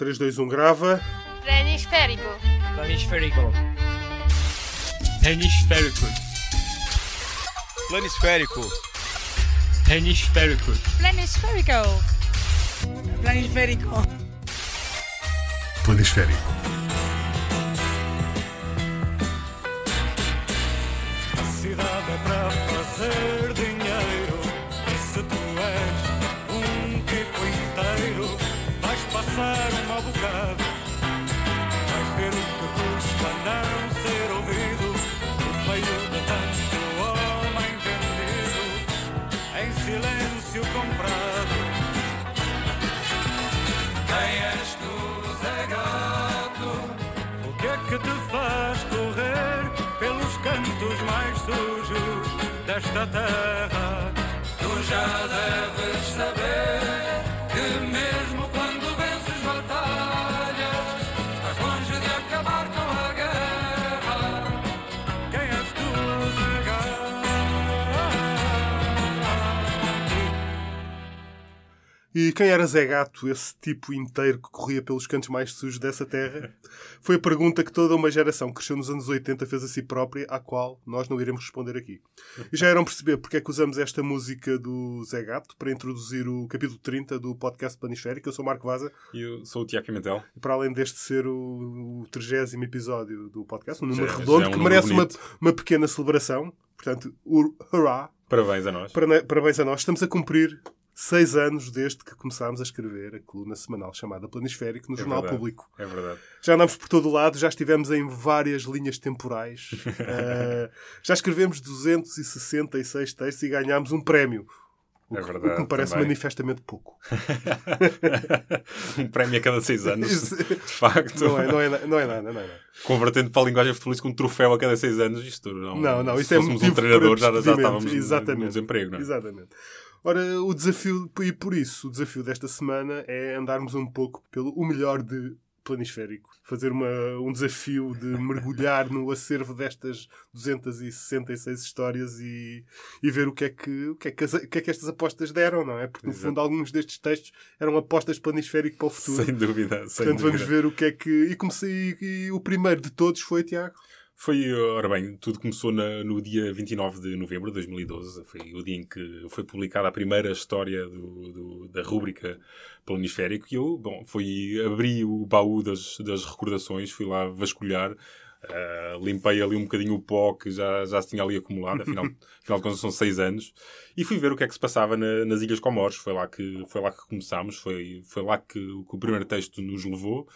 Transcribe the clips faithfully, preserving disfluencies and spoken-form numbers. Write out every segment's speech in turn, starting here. três, dois, um, grava. Planisférico. Planisférico. Planisférico. Planisférico. Planisférico. Planisférico. Planisférico. Planisférico. A cidade é para fazer dinheiro. E se tu és um tipo inteiro, vais passar um mau bocado. Vais ver o que custa não ser ouvido no meio de tanto homem vendido, em silêncio comprado. Quem és tu, Zé Gato? O que é que te faz correr pelos cantos mais sujos desta terra? Tu já deves saber que mesmo quando vences batalhas, estás longe de acabar com a guerra. Quem és tu, Zé Gato? E quem era Zé Gato, esse tipo inteiro que corria pelos cantos mais sujos dessa terra? Foi a pergunta que toda uma geração que cresceu nos anos oitenta fez a si própria, à qual nós não iremos responder aqui. E já irão perceber porque é que usamos esta música do Zé Gato para introduzir o capítulo trinta do podcast Planisférico. Eu sou o Marco Vaza. E eu sou o Tiago Pimentel. E para além deste ser o trigésimo episódio do podcast, um número já, redondo, já é um que número merece uma, uma pequena celebração. Portanto, hurrá! Parabéns a nós. Para, parabéns a nós. Estamos a cumprir seis anos desde que começámos a escrever a coluna semanal chamada Planisférico no é Jornal verdade, Público. É verdade. Já andámos por todo o lado, já estivemos em várias linhas temporais, uh, já escrevemos duzentos e sessenta e seis textos e ganhámos um prémio. O que, é verdade, o que me parece também manifestamente pouco. Um prémio a cada seis anos, isso, de facto. Não é, não é, não é nada, não é nada. Convertendo para a linguagem futebolística um troféu a cada seis anos, isto não, não, não, isso é muito. Se fôssemos um treinador, já, já estávamos no desemprego, não é? Exatamente. Ora, o desafio, e por isso o desafio desta semana é andarmos um pouco pelo o melhor de Planisférico. Fazer uma, um desafio de mergulhar no acervo destas duzentas e sessenta e seis histórias e, e ver o que, é que, o, que é que as, o que é que estas apostas deram, não é? Porque no Exato. fundo alguns destes textos eram apostas Planisférico para o futuro. Sem dúvida. Portanto, sem dúvida. Vamos ver o que é que... E, comecei, e o primeiro de todos foi, Tiago... Foi, ora bem, tudo começou na, no dia vinte e nove de novembro de dois mil e doze. Foi o dia em que foi publicada a primeira história do, do, da rúbrica Planisférico. E eu, bom, fui, abri o baú das, das recordações, fui lá vasculhar. Uh, limpei ali um bocadinho o pó que já, já se tinha ali acumulado, afinal, afinal de contas são seis anos, e fui ver o que é que se passava na, nas Ilhas Comores. Foi lá que, foi lá que começámos, foi, foi lá que, que o primeiro texto nos levou.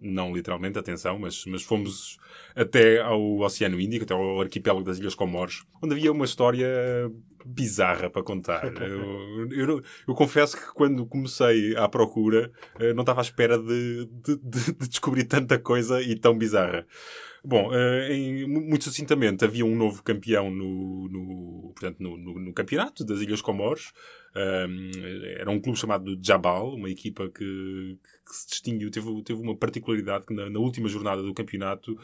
Não literalmente, atenção, mas, mas fomos até ao Oceano Índico, até ao arquipélago das Ilhas Comores, onde havia uma história bizarra para contar. Eu, eu, eu confesso que quando comecei à procura, não estava à espera de, de, de, de descobrir tanta coisa e tão bizarra. Bom, em, muito sucintamente, havia um novo campeão no, no, portanto, no, no, no campeonato das Ilhas Comores. Um, era um clube chamado Jabal, uma equipa que, que se distinguiu, teve, teve uma particularidade que na, na última jornada do campeonato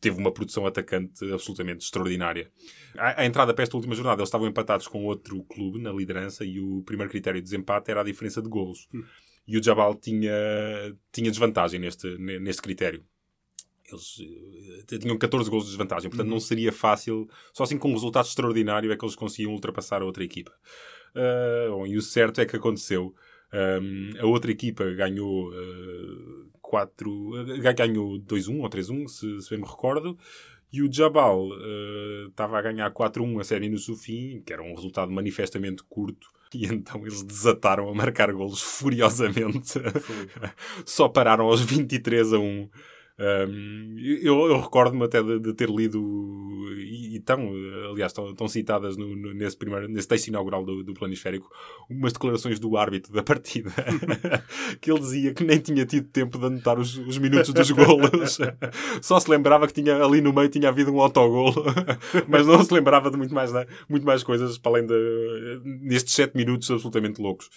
teve uma produção atacante absolutamente extraordinária. À, à entrada para esta última jornada, eles estavam empatados com outro clube na liderança e o primeiro critério de desempate era a diferença de golos. Hum. E o Jabal tinha, tinha desvantagem neste, neste critério. Eles tinham catorze golos de desvantagem, portanto não seria fácil, só assim com um resultado extraordinário é que eles conseguiam ultrapassar a outra equipa. Uh, bom, e o certo é que aconteceu. Um, a outra equipa ganhou uh, quatro, ganhou dois um ou três um, se, se bem me recordo, e o Jabal uh, estava a ganhar quatro um a série no fim, que era um resultado manifestamente curto. E então eles desataram a marcar golos furiosamente. Só pararam aos vinte e três a um. Um, eu, eu recordo-me até de, de ter lido, e, e tão, aliás, estão tão citadas no, no, nesse, primeiro, nesse texto inaugural do, do Planisférico, umas declarações do árbitro da partida, que ele dizia que nem tinha tido tempo de anotar os, os minutos dos golos, só se lembrava que tinha, ali no meio tinha havido um autogolo, mas não se lembrava de muito mais, muito mais coisas, para além de, nestes sete minutos absolutamente loucos.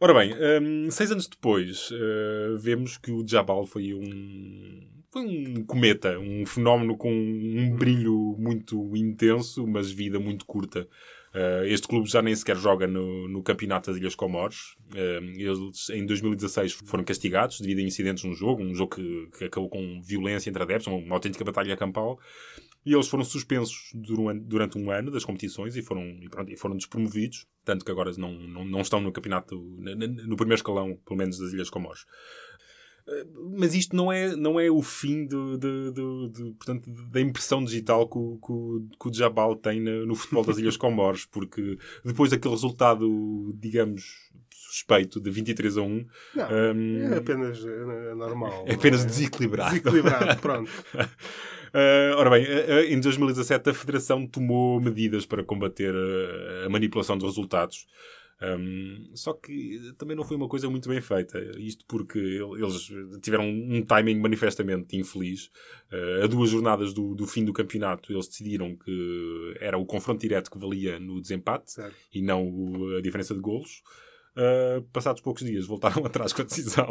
Ora bem, um, seis anos depois, uh, vemos que o Jabal foi um, foi um cometa, um fenómeno com um brilho muito intenso, mas vida muito curta. Uh, este clube já nem sequer joga no, no campeonato das Ilhas Comores. Uh, eles em dois mil e dezasseis foram castigados devido a incidentes no jogo, um jogo que, que acabou com violência entre adeptos, uma autêntica batalha campal, e eles foram suspensos durante, durante um ano das competições e foram, e pronto, e foram despromovidos, tanto que agora não, não, não estão no campeonato, no primeiro escalão, pelo menos, das Ilhas Comores. Mas isto não é, não é o fim de, de, de, de, portanto, da impressão digital que o, que o, que o Jabal tem no, no futebol das Ilhas Comores, porque depois daquele resultado, digamos, suspeito de vinte e três a um... Não, um, é apenas é normal. É apenas é, desequilibrado. Desequilibrado, pronto. Uh, ora bem, uh, uh, em dois mil e dezassete a Federação tomou medidas para combater a, a manipulação de resultados. Um, só que também não foi uma coisa muito bem feita, isto porque eles tiveram um timing manifestamente infeliz. Uh, a duas jornadas do, do fim do campeonato eles decidiram que era o confronto direto que valia no desempate, certo, e não o, a diferença de golos. Uh, passados poucos dias voltaram atrás com a decisão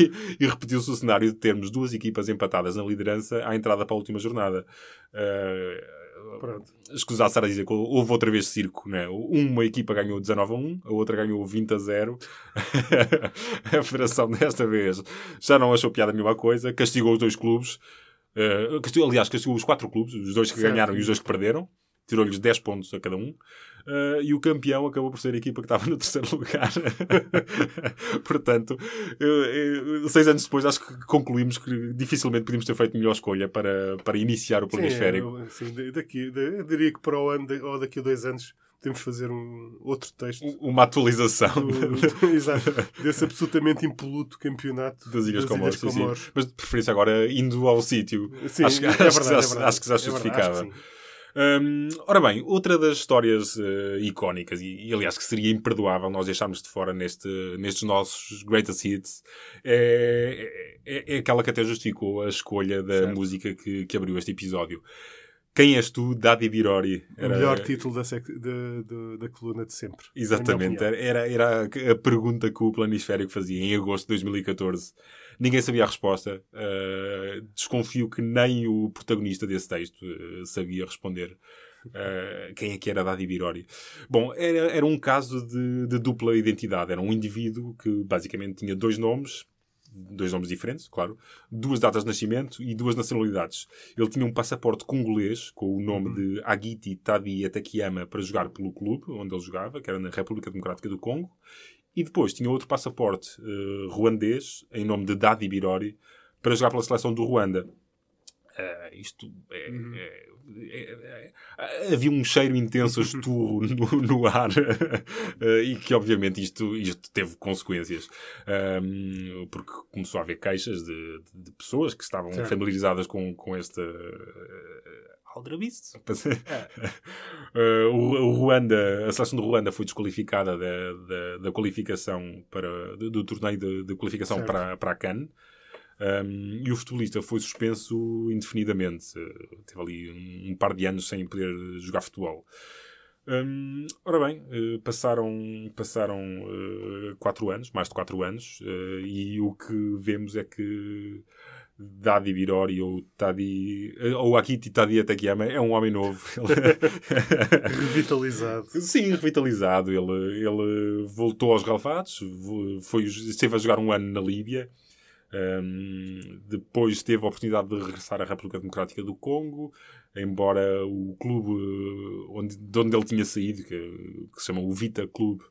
e, e repetiu-se o cenário de termos duas equipas empatadas na liderança à entrada para a última jornada. Uh, Pronto. Escusado estar a dizer que houve outra vez circo, né? Uma equipa ganhou dezanove a um, a outra ganhou vinte a zero. A Federação desta vez já não achou piada nenhuma coisa, castigou os dois clubes, uh, castigou, aliás, castigou os quatro clubes, os dois que certo. ganharam e os dois que perderam, tirou-lhes dez pontos a cada um. Uh, e o campeão acabou por ser a equipa que estava no terceiro lugar. Portanto, eu, eu, seis anos depois, acho que concluímos que dificilmente podíamos ter feito melhor escolha para, para iniciar o Planisférico. Sim, eu, sim, daqui, eu diria que para o ano ou daqui a dois anos podemos fazer um outro texto. Uma atualização. Do, exato. Desse absolutamente impoluto campeonato das Ilhas Comores. Mas de preferência agora indo ao sítio. Sim, acho, é acho, verdade, que, é verdade, acho que já justificava. É verdade, Hum, ora bem, outra das histórias uh, icónicas, e, e aliás que seria imperdoável nós deixarmos de fora neste, nestes nossos greatest hits, é, é, é aquela que até justificou a escolha da certo. música que, que abriu este episódio. Quem és tu, Davi Birori? Era... O melhor título da, sec... de, de, da coluna de sempre. Exatamente. Era, era a pergunta que o Planisférico fazia em agosto de dois mil e catorze. Ninguém sabia a resposta. Uh, desconfio que nem o protagonista desse texto uh, sabia responder. Uh, quem é que era Davi Birori? Bom, era, era um caso de, de dupla identidade. Era um indivíduo que basicamente tinha dois nomes. Dois nomes diferentes, claro. Duas datas de nascimento e duas nacionalidades. Ele tinha um passaporte congolês com o nome uhum. de Agiti Tadi Atakiyama para jogar pelo clube onde ele jogava, que era na República Democrática do Congo. E depois tinha outro passaporte uh, ruandês, em nome de Davi Birori, para jogar pela seleção do Ruanda. Uh, isto é, uhum. é, é, é, havia um cheiro intenso a esturro no, no ar uh, e que obviamente isto, isto teve consequências, um, porque começou a haver queixas de, de pessoas que estavam certo. familiarizadas com, com esta uh, aldrabice. uh, o, o Ruanda, a seleção do Ruanda foi desqualificada da, da, da qualificação para, do, do torneio de, de qualificação certo. para, para a CAN. Um, e o futebolista foi suspenso indefinidamente. Uh, teve ali um, um par de anos sem poder jogar futebol. Um, ora bem, uh, passaram, passaram uh, quatro anos, mais de quatro anos, uh, e o que vemos é que Davi Birori ou Tadi, ou Akiti Tadi Atakiyama é um homem novo. Ele... revitalizado. Sim, revitalizado. Ele, ele voltou aos relevados, foi, esteve a jogar um ano na Líbia. Um, depois teve a oportunidade de regressar à República Democrática do Congo, embora o clube onde, de onde ele tinha saído, que, que se chama o Vita Clube,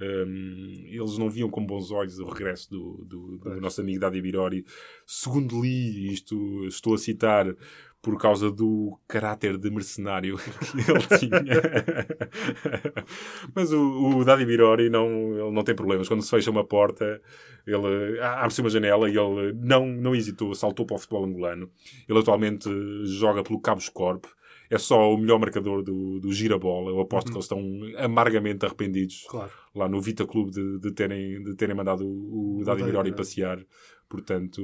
um, eles não viam com bons olhos o regresso do, do, do nosso amigo Davi Birori. Segundo li, isto estou a citar, por causa do caráter de mercenário que ele tinha. Mas o, o Davi Birori não, ele não tem problemas. Quando se fecha uma porta, ele abre-se uma janela e ele não, não hesitou, saltou para o futebol angolano. Ele atualmente joga pelo Cabo Escorp. É só o melhor marcador do, do Girabola. Eu aposto uhum. que eles estão amargamente arrependidos claro. lá no Vita Clube de, de, terem, de terem mandado o, o Davi Birori passear. Portanto,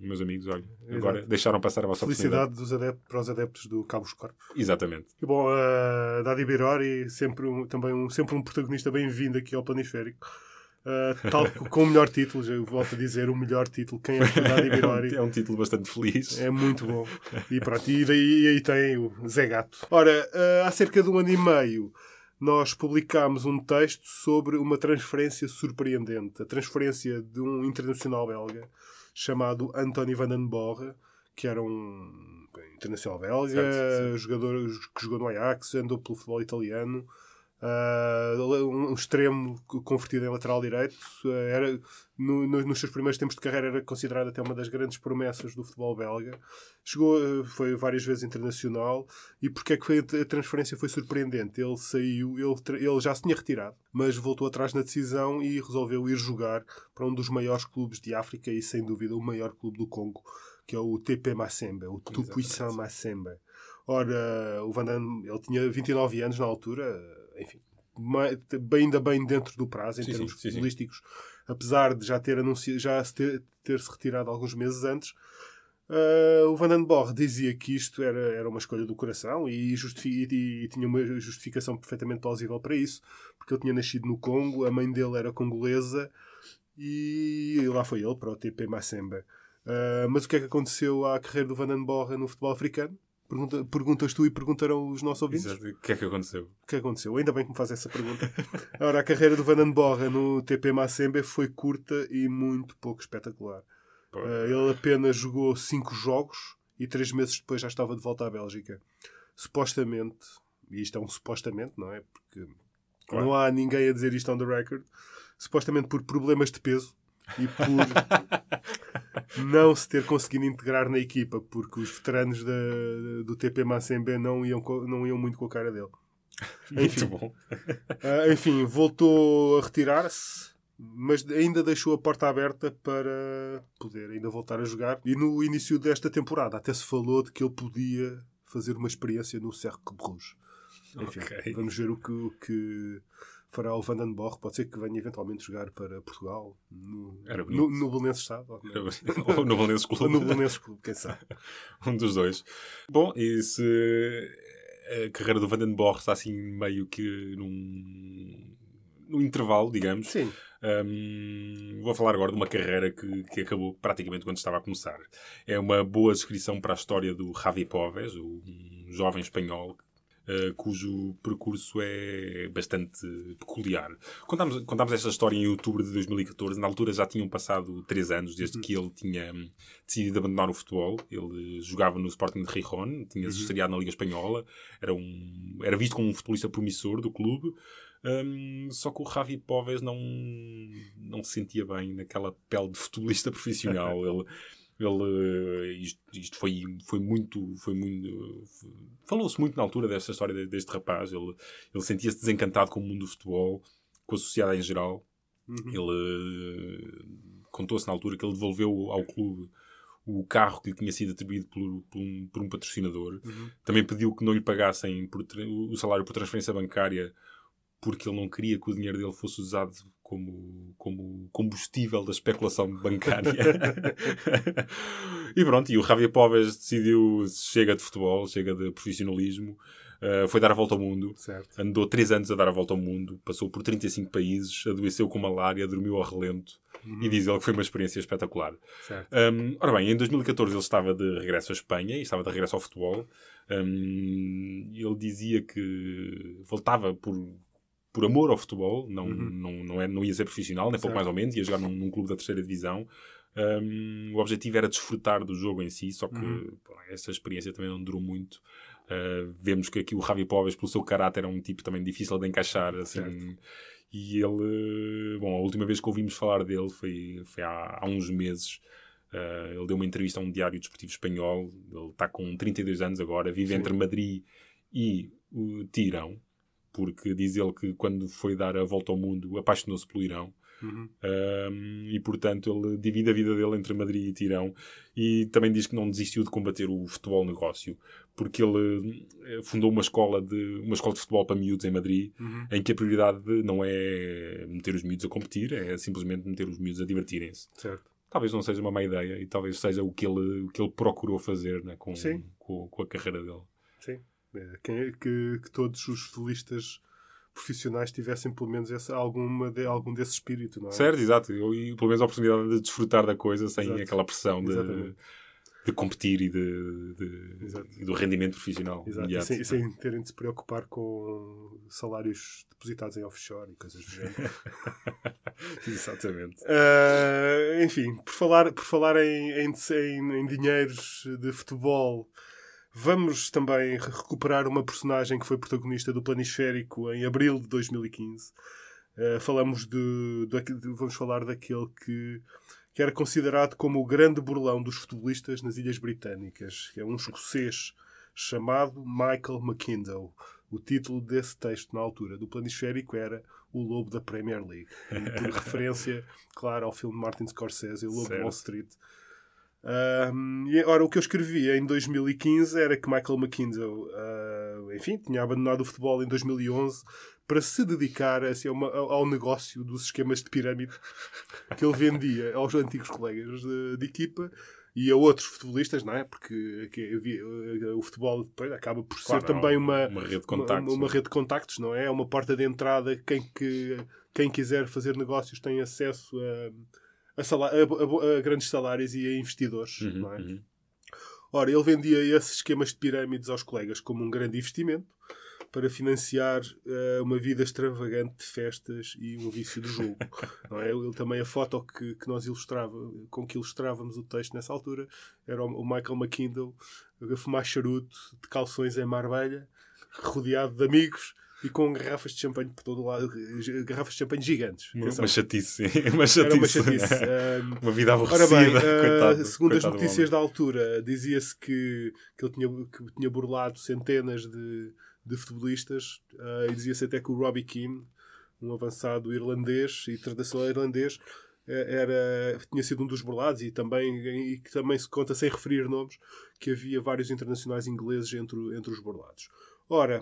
meus amigos, olha, agora deixaram passar a vossa felicidade dos adeptos, para os adeptos do Cabo Escorp. Exatamente. E bom, uh, Davi Birori, sempre um, também um, sempre um protagonista bem-vindo aqui ao Planisférico. Uh, tal, com o melhor título, eu volto a dizer, o melhor título, quem é o Davi Birori. É um título bastante feliz. É muito bom. E pronto, e daí e aí tem o Zé Gato. Ora, uh, há cerca de um ano e meio nós publicámos um texto sobre uma transferência surpreendente. A transferência de um internacional belga chamado Anthony Van den Borre, que era um internacional belga, certo, jogador que jogou no Ajax, andou pelo futebol italiano. Uh, um extremo convertido em lateral direito, uh, era, no, no, nos seus primeiros tempos de carreira era considerado até uma das grandes promessas do futebol belga. Chegou, uh, foi várias vezes internacional. E porque é que foi, a transferência foi surpreendente? Ele saiu, ele, ele já se tinha retirado, mas voltou atrás na decisão e resolveu ir jogar para um dos maiores clubes de África e sem dúvida o maior clube do Congo, que é o T P Mazembe, o Tout-Puissant Mazembe. Ora, o Van Damme, ele tinha vinte e nove anos na altura. Enfim, ainda bem dentro do prazo em sim, termos sim, futbolísticos, sim. Apesar de já ter anuncio, já ter, ter-se retirado alguns meses antes. Uh, o Van den Borre dizia que isto era, era uma escolha do coração e, justifi- e, e tinha uma justificação perfeitamente plausível para isso, porque ele tinha nascido no Congo, a mãe dele era congolesa e lá foi ele para o T P Mazembe. Uh, mas o que é que aconteceu à carreira do Van den Borre no futebol africano? Pergunta, perguntas tu e perguntarão os nossos ouvintes. Exato. O que é que aconteceu? O que aconteceu? Ainda bem que me faz essa pergunta. Ora, a carreira do Van den Borre no T P Mazembe foi curta e muito pouco espetacular. Uh, ele apenas jogou cinco jogos e três meses depois já estava de volta à Bélgica. Supostamente, e isto é um supostamente, não é? Porque claro, não há ninguém a dizer isto on the record. Supostamente por problemas de peso e por não se ter conseguido integrar na equipa, porque os veteranos da, do T P Mazembe não iam, não iam muito com a cara dele. Enfim, muito bom. Uh, enfim, voltou a retirar-se, mas ainda deixou a porta aberta para poder ainda voltar a jogar. E no início desta temporada até se falou de que ele podia fazer uma experiência no Cercle de Bruges. Enfim, okay. Vamos ver o que... O que... fará o Van den Borre, pode ser que venha eventualmente jogar para Portugal no, no, no Belenso Estado ou no Belenso Clube. No Belenso Clube, quem sabe. Um dos dois. Bom, e se a carreira do Van den Borre está assim meio que num, num intervalo, digamos. Sim. Um, vou falar agora de uma carreira que, que acabou praticamente quando estava a começar. É uma boa descrição para a história do Javi Poves, um jovem espanhol Uh, cujo percurso é bastante peculiar. Contámos, contámos esta história em outubro de dois mil e catorze. Na altura já tinham passado três anos desde uhum. que ele tinha um, decidido abandonar o futebol. Ele jogava no Sporting de Gijón, tinha-se uhum. estreado na Liga Espanhola, era, um, era visto como um futebolista promissor do clube. Um, só que o Javi Poves não, não se sentia bem naquela pele de futebolista profissional. ele... Ele, isto isto foi, foi muito, foi muito foi, falou-se muito na altura desta história deste rapaz. Ele, ele sentia-se desencantado com o mundo do futebol, com a sociedade em geral. Uhum. Ele contou-se na altura que ele devolveu ao clube o carro que lhe tinha sido atribuído por, por, um, por um patrocinador. Uhum. Também pediu que não lhe pagassem por, o salário por transferência bancária, porque ele não queria que o dinheiro dele fosse usado como, como combustível da especulação bancária. E pronto, e o Javier Poves decidiu, chega de futebol, chega de profissionalismo, uh, foi dar a volta ao mundo, certo. Andou três anos a dar a volta ao mundo, passou por trinta e cinco países, adoeceu com malária, dormiu ao relento, uhum. e diz ele que foi uma experiência espetacular. Um, ora bem, em dois mil e catorze ele estava de regresso à Espanha e estava de regresso ao futebol. Um, ele dizia que voltava por... por amor ao futebol, não, uhum. não, não, é, não ia ser profissional, nem pouco mais ou menos, ia jogar num, num clube da terceira divisão. Um, o objetivo era desfrutar do jogo em si, só que uhum. pô, essa experiência também não durou muito. Uh, vemos que aqui o Javi Poves, pelo seu caráter, é um tipo também difícil de encaixar. Assim, e ele... Bom, a última vez que ouvimos falar dele foi, foi há, há uns meses. Uh, ele deu uma entrevista a um diário desportivo espanhol. Ele está com trinta e dois anos agora, vive Sim. entre Madrid e o Tirão. Porque diz ele que quando foi dar a volta ao mundo apaixonou-se pelo Irão. Uhum. Um, e portanto ele divide a vida dele entre Madrid e Tirão. E também diz que não desistiu de combater o futebol negócio, porque ele fundou uma escola de, uma escola de futebol para miúdos em Madrid, uhum. em que a prioridade não é meter os miúdos a competir, é simplesmente meter os miúdos a divertirem-se. Certo. Talvez não seja uma má ideia e talvez seja o que ele, o que ele procurou fazer, né, com, com, com a carreira dele. Sim. Que, que, que todos os futebolistas profissionais tivessem pelo menos essa, alguma de, algum desse espírito, não é? Certo, exato. E pelo menos a oportunidade de desfrutar da coisa sem exato. Aquela pressão de, de competir e, de, de, e do rendimento profissional. Exato. E sem, sem terem de se preocupar com salários depositados em offshore e coisas do género. Exatamente. Uh, enfim, por falar, por falar em, em, em, em dinheiros de futebol... Vamos também recuperar uma personagem que foi protagonista do Planisférico em abril de dois mil e quinze. Uh, falamos de, de, de, vamos falar daquele que, que era considerado como o grande burlão dos futebolistas nas Ilhas Britânicas. É um escocês chamado Michael McKindle. O título desse texto, na altura, do Planisférico era O Lobo da Premier League. Por referência, claro, ao filme de Martin Scorsese, O Lobo de Wall Street. Um, e, ora, o que eu escrevia em dois mil e quinze era que Michael McKindle uh, enfim, tinha abandonado o futebol em dois mil e onze para se dedicar assim, a uma, ao negócio dos esquemas de pirâmide que ele vendia aos antigos colegas de, de equipa e a outros futebolistas, não é? Porque que, havia, o futebol depois acaba por claro, ser também uma, uma, rede de contactos, uma, uma rede de contactos, não é? É uma porta de entrada. Quem, que, quem quiser fazer negócios tem acesso a A, salar, a, a, a grandes salários e a investidores. Uhum, não é? Uhum. Ora, ele vendia esses esquemas de pirâmides aos colegas como um grande investimento para financiar uh, uma vida extravagante de festas e um vício do jogo. Não é? Ele também, a foto que, que nós ilustrava, com que ilustrávamos o texto nessa altura, era o, o Michael McKindle a fumar charuto de calções em Marbella, rodeado de amigos e com garrafas de champanhe por todo o lado, garrafas de champanhe gigantes. Uma, uma chatice, uma chatice. Era uma chatice. um, uma vida aborrecida. Ora bem, coitado, segundo coitado as notícias da altura, dizia-se que, que ele tinha, que tinha burlado centenas de, de futebolistas, uh, e dizia-se até que o Robbie Keane, um avançado irlandês e internacional irlandês, era, tinha sido um dos burlados e, também, e que também se conta, sem referir nomes, que havia vários internacionais ingleses entre, entre os burlados. Ora,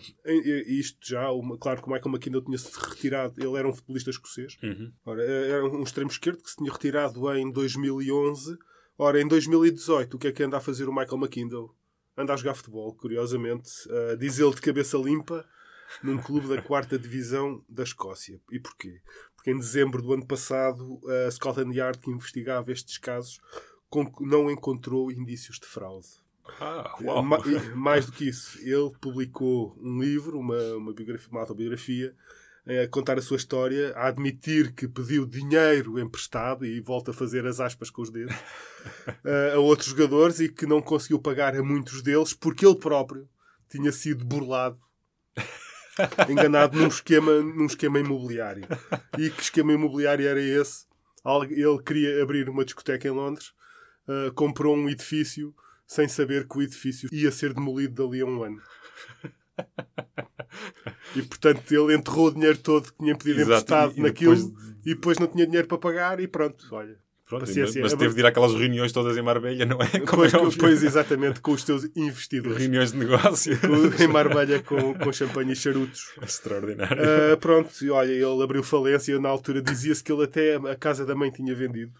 isto já, claro que o Michael McKindle tinha-se retirado, ele era um futebolista escocês, uhum. Ora, era um extremo esquerdo que se tinha retirado em dois mil e onze. Ora, em dois mil e dezoito, o que é que anda a fazer o Michael McKindle? Anda a jogar futebol, curiosamente, uh, diz ele de cabeça limpa, num clube da quarta divisão da Escócia. E porquê? Porque em dezembro do ano passado, a Scotland Yard, que investigava estes casos, não encontrou indícios de fraude. Ah, wow. Mais do que isso, ele publicou um livro, uma, uma, biografia, uma autobiografia, a contar a sua história, a admitir que pediu dinheiro emprestado, e volta a fazer as aspas com os dedos, a outros jogadores, e que não conseguiu pagar a muitos deles porque ele próprio tinha sido burlado, enganado num esquema, num esquema imobiliário. E que esquema imobiliário era esse? Ele queria abrir uma discoteca em Londres, uh, comprou um edifício sem saber que o edifício ia ser demolido dali a um ano. E, portanto, ele enterrou o dinheiro todo que tinha pedido emprestado naquilo depois... e depois não tinha dinheiro para pagar e pronto, olha. Pronto, paciência, mas teve de ir àquelas reuniões todas em Marbella, não é? Pois, é um... pois, exatamente, com os teus investidores. Reuniões de negócio. Em Marbella com, com champanhe e charutos. Extraordinário. Uh, pronto, e olha, ele abriu falência. Na altura dizia-se que ele até a casa da mãe tinha vendido.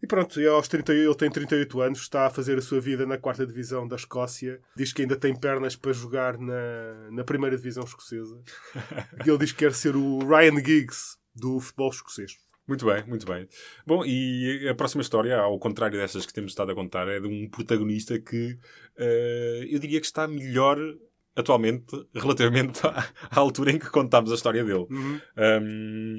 E pronto, aos trinta, ele tem trinta e oito anos, está a fazer a sua vida na quarta divisão da Escócia. Diz que ainda tem pernas para jogar na, na primeira divisão escocesa. Ele diz que quer ser o Ryan Giggs do futebol escocês. Muito bem, muito bem. Bom, e a próxima história, ao contrário dessas que temos estado a contar, é de um protagonista que uh, eu diria que está melhor... atualmente, relativamente à, à altura em que contámos a história dele. Uhum. Um,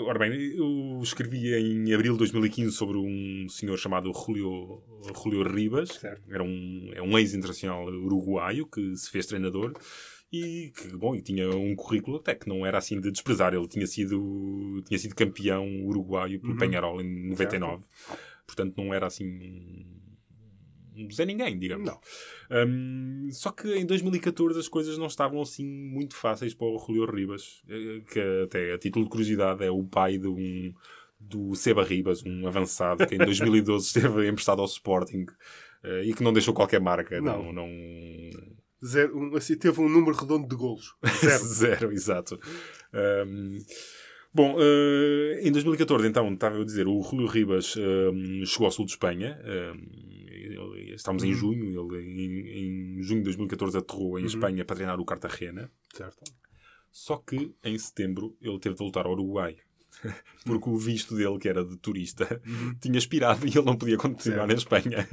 Ora bem, eu escrevi em abril de dois mil e quinze sobre um senhor chamado Julio, Julio Ribas. Certo. Era um, é um ex-internacional uruguaio que se fez treinador e que, bom, e tinha um currículo até que não era assim de desprezar. Ele tinha sido, tinha sido campeão uruguaio pelo uhum. Peñarol em noventa e nove. Certo. Portanto, não era assim... Zé ninguém, digamos. Um, só que em dois mil e catorze as coisas não estavam assim muito fáceis para o Julio Ribas, que até a título de curiosidade é o pai de um, do Seba Ribas, um avançado que em dois mil e doze esteve emprestado ao Sporting uh, e que não deixou qualquer marca. Não, não... não... Zero, um, assim, teve um número redondo de golos. Zero, Zero exato. Um... Bom, uh, em dois mil e catorze, então, estava eu a dizer, o Julio Ribas uh, chegou ao sul de Espanha. Uh, estávamos uhum. em junho. Ele, em, em junho de dois mil e catorze, aterrou em uhum. Espanha para treinar o Cartagena. Certo. Só que, em setembro, ele teve de voltar ao Uruguai. Porque o visto dele, que era de turista, uhum. tinha expirado e ele não podia continuar na Espanha.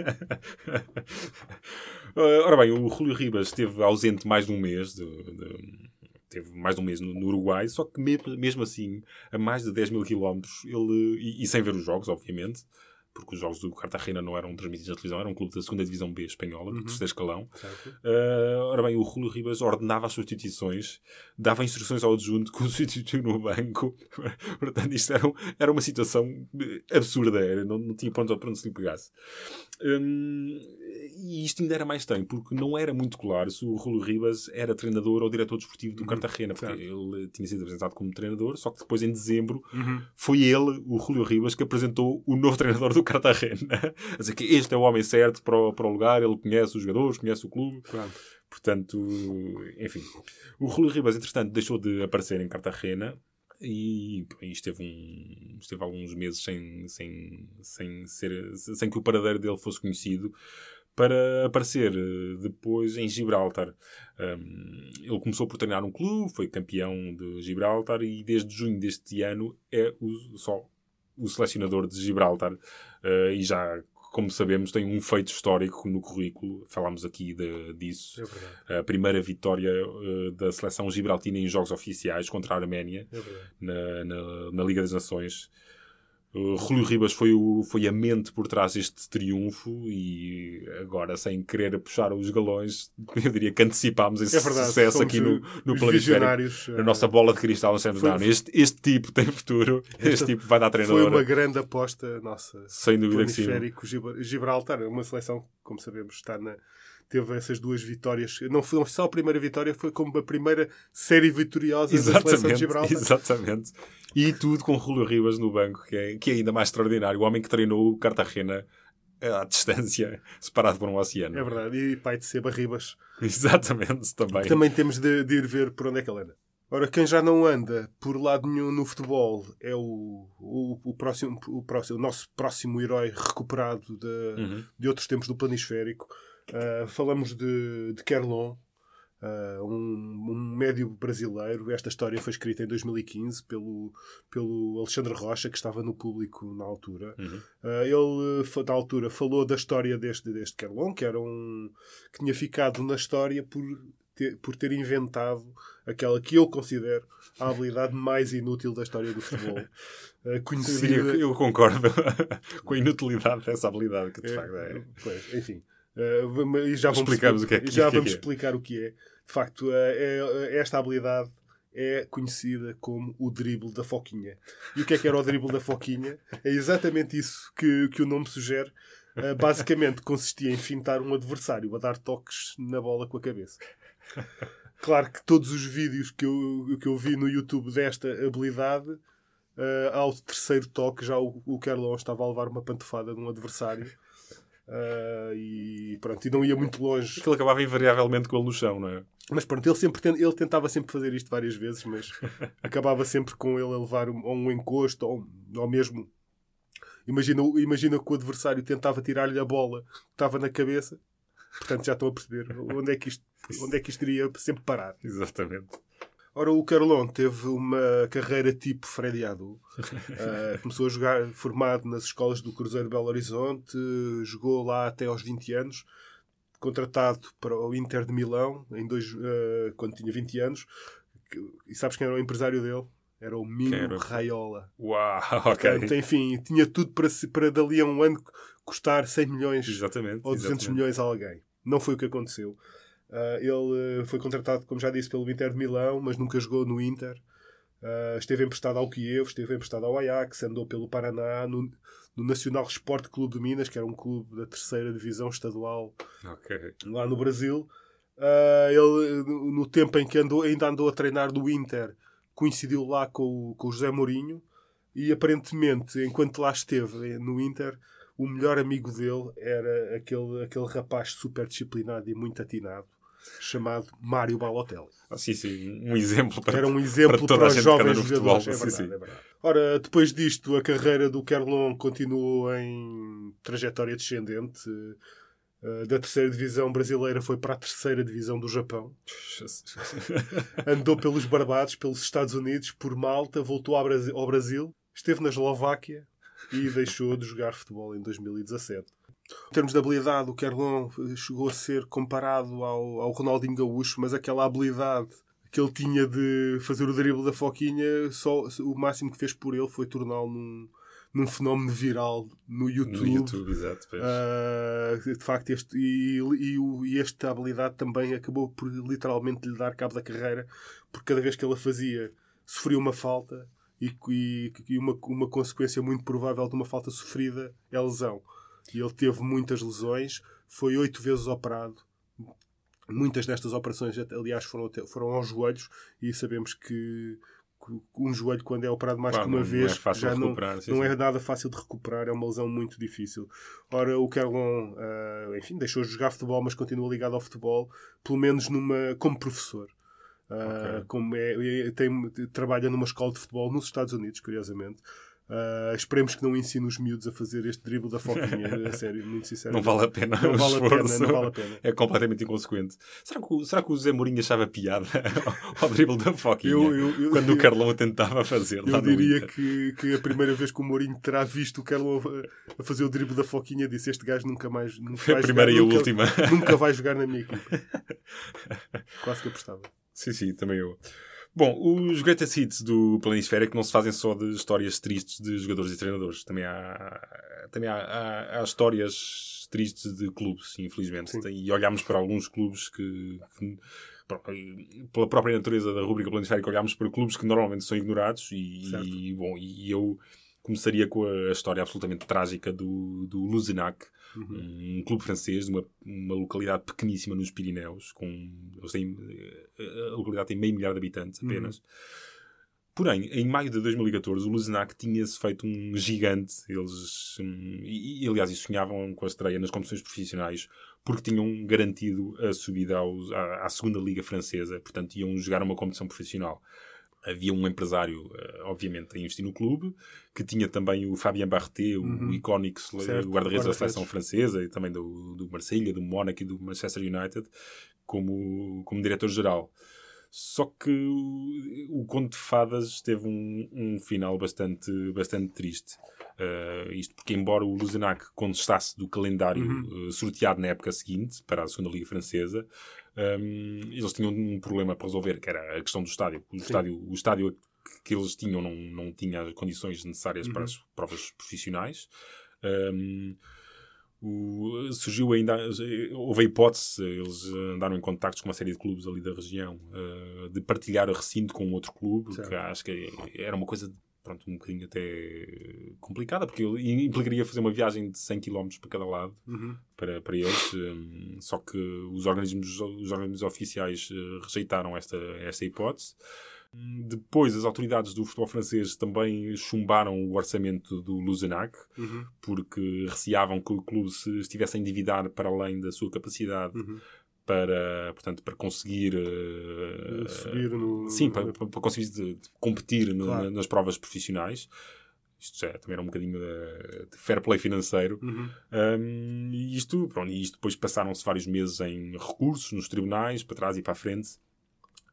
Ora bem, o Julio Ribas esteve ausente mais de um mês. De, de, teve mais de um mês no, no Uruguai. Só que me, mesmo assim, a mais de dez mil quilómetros, ele, e, e sem ver os jogos, obviamente, porque os jogos do Cartagena não eram transmitidos na televisão, era um clube da segunda Divisão B espanhola, do uhum. terceiro escalão. Uh, ora bem, o Julio Ribas ordenava as substituições, dava instruções ao adjunto que o substituiu no banco. Portanto, isto era, um, era uma situação absurda, era, não, não tinha ponto para onde se lhe pegasse. Um, e isto ainda era mais estranho, porque não era muito claro se o Julio Ribas era treinador ou diretor desportivo do uhum. Cartagena, porque certo. Ele tinha sido apresentado como treinador, só que depois, em dezembro, uhum. foi ele, o Julio Ribas, que apresentou o novo treinador do Cartagena, a dizer que este é o homem certo para o, para o lugar, ele conhece os jogadores, conhece o clube, claro. Portanto, enfim. O Julio Ribas, entretanto, deixou de aparecer em Cartagena e, e esteve, um, esteve alguns meses sem, sem, sem, ser, sem que o paradeiro dele fosse conhecido, para aparecer depois em Gibraltar. Um, ele começou por treinar um clube, foi campeão de Gibraltar e desde junho deste ano é o só o selecionador de Gibraltar, uh, e já, como sabemos, tem um feito histórico no currículo. Falámos aqui de, disso. É a primeira vitória uh, da seleção gibraltina em jogos oficiais contra a Arménia, é na, na, na Liga das Nações. Uh, Julio Ribas foi, o, foi a mente por trás deste triunfo e agora, sem querer puxar os galões, eu diria que antecipámos esse é verdade, sucesso aqui no, no Planisférico. Na nossa bola de cristal, nós sempre damos, este, este tipo tem futuro, este, este tipo vai dar treinador. Foi uma grande aposta nossa. Sem dúvida que sim. Planisférico, Gibraltar, uma seleção, como sabemos, está na... teve essas duas vitórias. Não foi só a primeira vitória, foi como a primeira série vitoriosa exatamente, da seleção de Gibraltar. Exatamente. E tudo com o Julio Ribas no banco, que é, que é ainda mais extraordinário. O homem que treinou o Cartagena à distância, separado por um oceano. É verdade. E pai de Seba Ribas. Exatamente, também. Também temos de, de ir ver por onde é que ele anda. Ora, quem já não anda por lado nenhum no futebol é o, o, o, próximo, o, próximo, o nosso próximo herói recuperado de, uhum. de outros tempos do Planisférico. Uh, falamos de, de Kerlon, uh, um, um médio brasileiro. Esta história foi escrita em dois mil e quinze pelo, pelo Alexandre Rocha, que estava no Público na altura. Uhum. Uh, ele, na altura, falou da história deste, deste Kerlon, que era um que tinha ficado na história por ter, por ter inventado aquela que eu considero a habilidade mais inútil da história do futebol. Uh, conhecida... eu, diria, eu concordo com a inutilidade dessa habilidade, que de é, facto é. Pois, enfim. Uh, e já vamos, Explicamos o que é que, já que vamos é. explicar o que é. De facto, uh, é, esta habilidade é conhecida como o drible da foquinha. E o que é que era o drible da foquinha? É exatamente isso que, que o nome sugere. Uh, basicamente, consistia em fintar um adversário a dar toques na bola com a cabeça. Claro que todos os vídeos que eu, que eu vi no YouTube desta habilidade, uh, ao terceiro toque, já o, o Kerlon estava a levar uma pantofada de um adversário. Uh, e pronto, e não ia muito longe. Ele acabava invariavelmente com ele no chão, não é? Mas pronto, ele, sempre, ele tentava sempre fazer isto várias vezes, mas acabava sempre com ele a levar um, um encosto ou, ou mesmo imagina, imagina que o adversário tentava tirar-lhe a bola que estava na cabeça. Portanto, já estão a perceber onde é que isto, onde é que isto iria sempre parar. Exatamente. Ora, o Kerlon teve uma carreira tipo Freddy Adu. Uh, começou a jogar formado nas escolas do Cruzeiro de Belo Horizonte. Uh, jogou lá até aos vinte anos. Contratado para o Inter de Milão, em dois, uh, quando tinha vinte anos. E sabes quem era o empresário dele? Era o Mino Raiola. Uau, ok. Portanto, enfim, tinha tudo para, para dali a um ano custar cem milhões exatamente, ou duzentos exatamente. Milhões a alguém. Não foi o que aconteceu. Uh, ele uh, foi contratado, como já disse, pelo Inter de Milão, mas nunca jogou no Inter. Uh, esteve emprestado ao Kiev, esteve emprestado ao Ajax, andou pelo Paraná, no, no Nacional Sport Clube de Minas, que era um clube da terceira divisão estadual okay. lá no Brasil. Uh, ele, no tempo em que andou, ainda andou a treinar do Inter, coincidiu lá com o, com o José Mourinho e, aparentemente, enquanto lá esteve no Inter... O melhor amigo dele era aquele, aquele rapaz super disciplinado e muito atinado, chamado Mário Balotelli. Ah, sim, sim. Um exemplo para, era um exemplo para, toda para os a gente jovens jogadores. É verdade, sim, sim. É verdade. Ora, depois disto, a carreira do Kerlon continuou em trajetória descendente. uh, da terceira divisão brasileira foi para a terceira divisão do Japão. Andou pelos Barbados, pelos Estados Unidos, por Malta, voltou ao Brasil, esteve na Eslováquia e deixou de jogar futebol em dois mil e dezassete. Em termos de habilidade, o Kerlon chegou a ser comparado ao, ao Ronaldinho Gaúcho, mas aquela habilidade que ele tinha de fazer o drible da foquinha, só, o máximo que fez por ele foi torná-lo num, num fenómeno viral no YouTube. No YouTube, exato. Uh, de facto, este, e, e, e esta habilidade também acabou por literalmente lhe dar cabo da carreira, porque cada vez que ela fazia, sofria uma falta e, e, e uma, uma consequência muito provável de uma falta sofrida é a lesão. E ele teve muitas lesões, foi oito vezes operado. Muitas destas operações, aliás, foram, até, foram aos joelhos, e sabemos que um joelho, quando é operado mais claro, que uma não vez, é já não, não é nada fácil de recuperar, é uma lesão muito difícil. Ora, o Kerlon, uh, enfim, deixou de jogar futebol, mas continua ligado ao futebol, pelo menos numa, como professor. Uh, okay. como é, tem, trabalha numa escola de futebol nos Estados Unidos, curiosamente. Uh, esperemos que não ensine os miúdos a fazer este drible da foquinha, a sério, muito sinceramente. Não vale a pena, não vale a pena, não vale a pena. É completamente inconsequente. Será que, será que o José Mourinho achava piada ao drible da foquinha eu, eu, eu, quando eu, o Kerlon tentava fazer? Eu lá diria que, que a primeira vez que o Mourinho terá visto o Kerlon a fazer o drible da foquinha disse: este gajo nunca mais. Nunca Foi a primeira jogar, e a nunca, última. Nunca vai jogar na minha equipa. Quase que apostava. Sim, sim, também eu. Bom, os greatest hits do Planisférico não se fazem só de histórias tristes de jogadores e treinadores. Também há, também há, há, há histórias tristes de clubes, infelizmente. Sim. E olhámos para alguns clubes que, que, pela própria natureza da rubrica Planisférico, olhámos para clubes que normalmente são ignorados. E, e, bom, e eu começaria com a história absolutamente trágica do, do Luzenac. Uhum. Um clube francês de uma, uma localidade pequeníssima nos Pirineus, com, eles têm, a localidade tem meio milhar de habitantes apenas. Uhum. Porém, em maio de dois mil e catorze, o Luzenac tinha-se feito um gigante. Eles, um, e, aliás, e sonhavam com a estreia nas competições profissionais, porque tinham garantido a subida aos, à, à segunda liga francesa. Portanto, iam jogar uma competição profissional. Havia um empresário, obviamente, a investir no clube, que tinha também o Fabien Barthez, uhum. o icónico guarda-redes da seleção francesa, e também do, do Marseille, do Mónaco e do Manchester United, como, como diretor-geral. Só que o Conto de Fadas teve um, um final bastante, bastante triste. Uh, isto porque, embora o Luzenac contestasse do calendário uhum. uh, sorteado na época seguinte, para a segunda Liga Francesa, um, eles tinham um problema para resolver, que era a questão do estádio. O, estádio, o estádio que eles tinham não, não tinha as condições necessárias uhum. para as provas profissionais. Um, O, surgiu ainda, houve a hipótese, eles andaram em contactos com uma série de clubes ali da região, uh, de partilhar a recinto com outro clube, certo. Que acho que era uma coisa, pronto, um bocadinho até complicada, porque implicaria fazer uma viagem de cem quilómetros para cada lado, uhum. para, para eles, um, só que os organismos, os organismos oficiais uh, rejeitaram esta, esta hipótese. Depois, as autoridades do futebol francês também chumbaram o orçamento do Luzenac, uhum. porque receavam que o clube se estivesse a endividar para além da sua capacidade uhum. para, portanto, para conseguir uh, subir no... Sim, para, para conseguir de, de competir claro. no, nas provas profissionais. Isto já também era um bocadinho de, de fair play financeiro. Uhum. Um, e, isto, pronto, e isto depois passaram-se vários meses em recursos, nos tribunais, para trás e para a frente,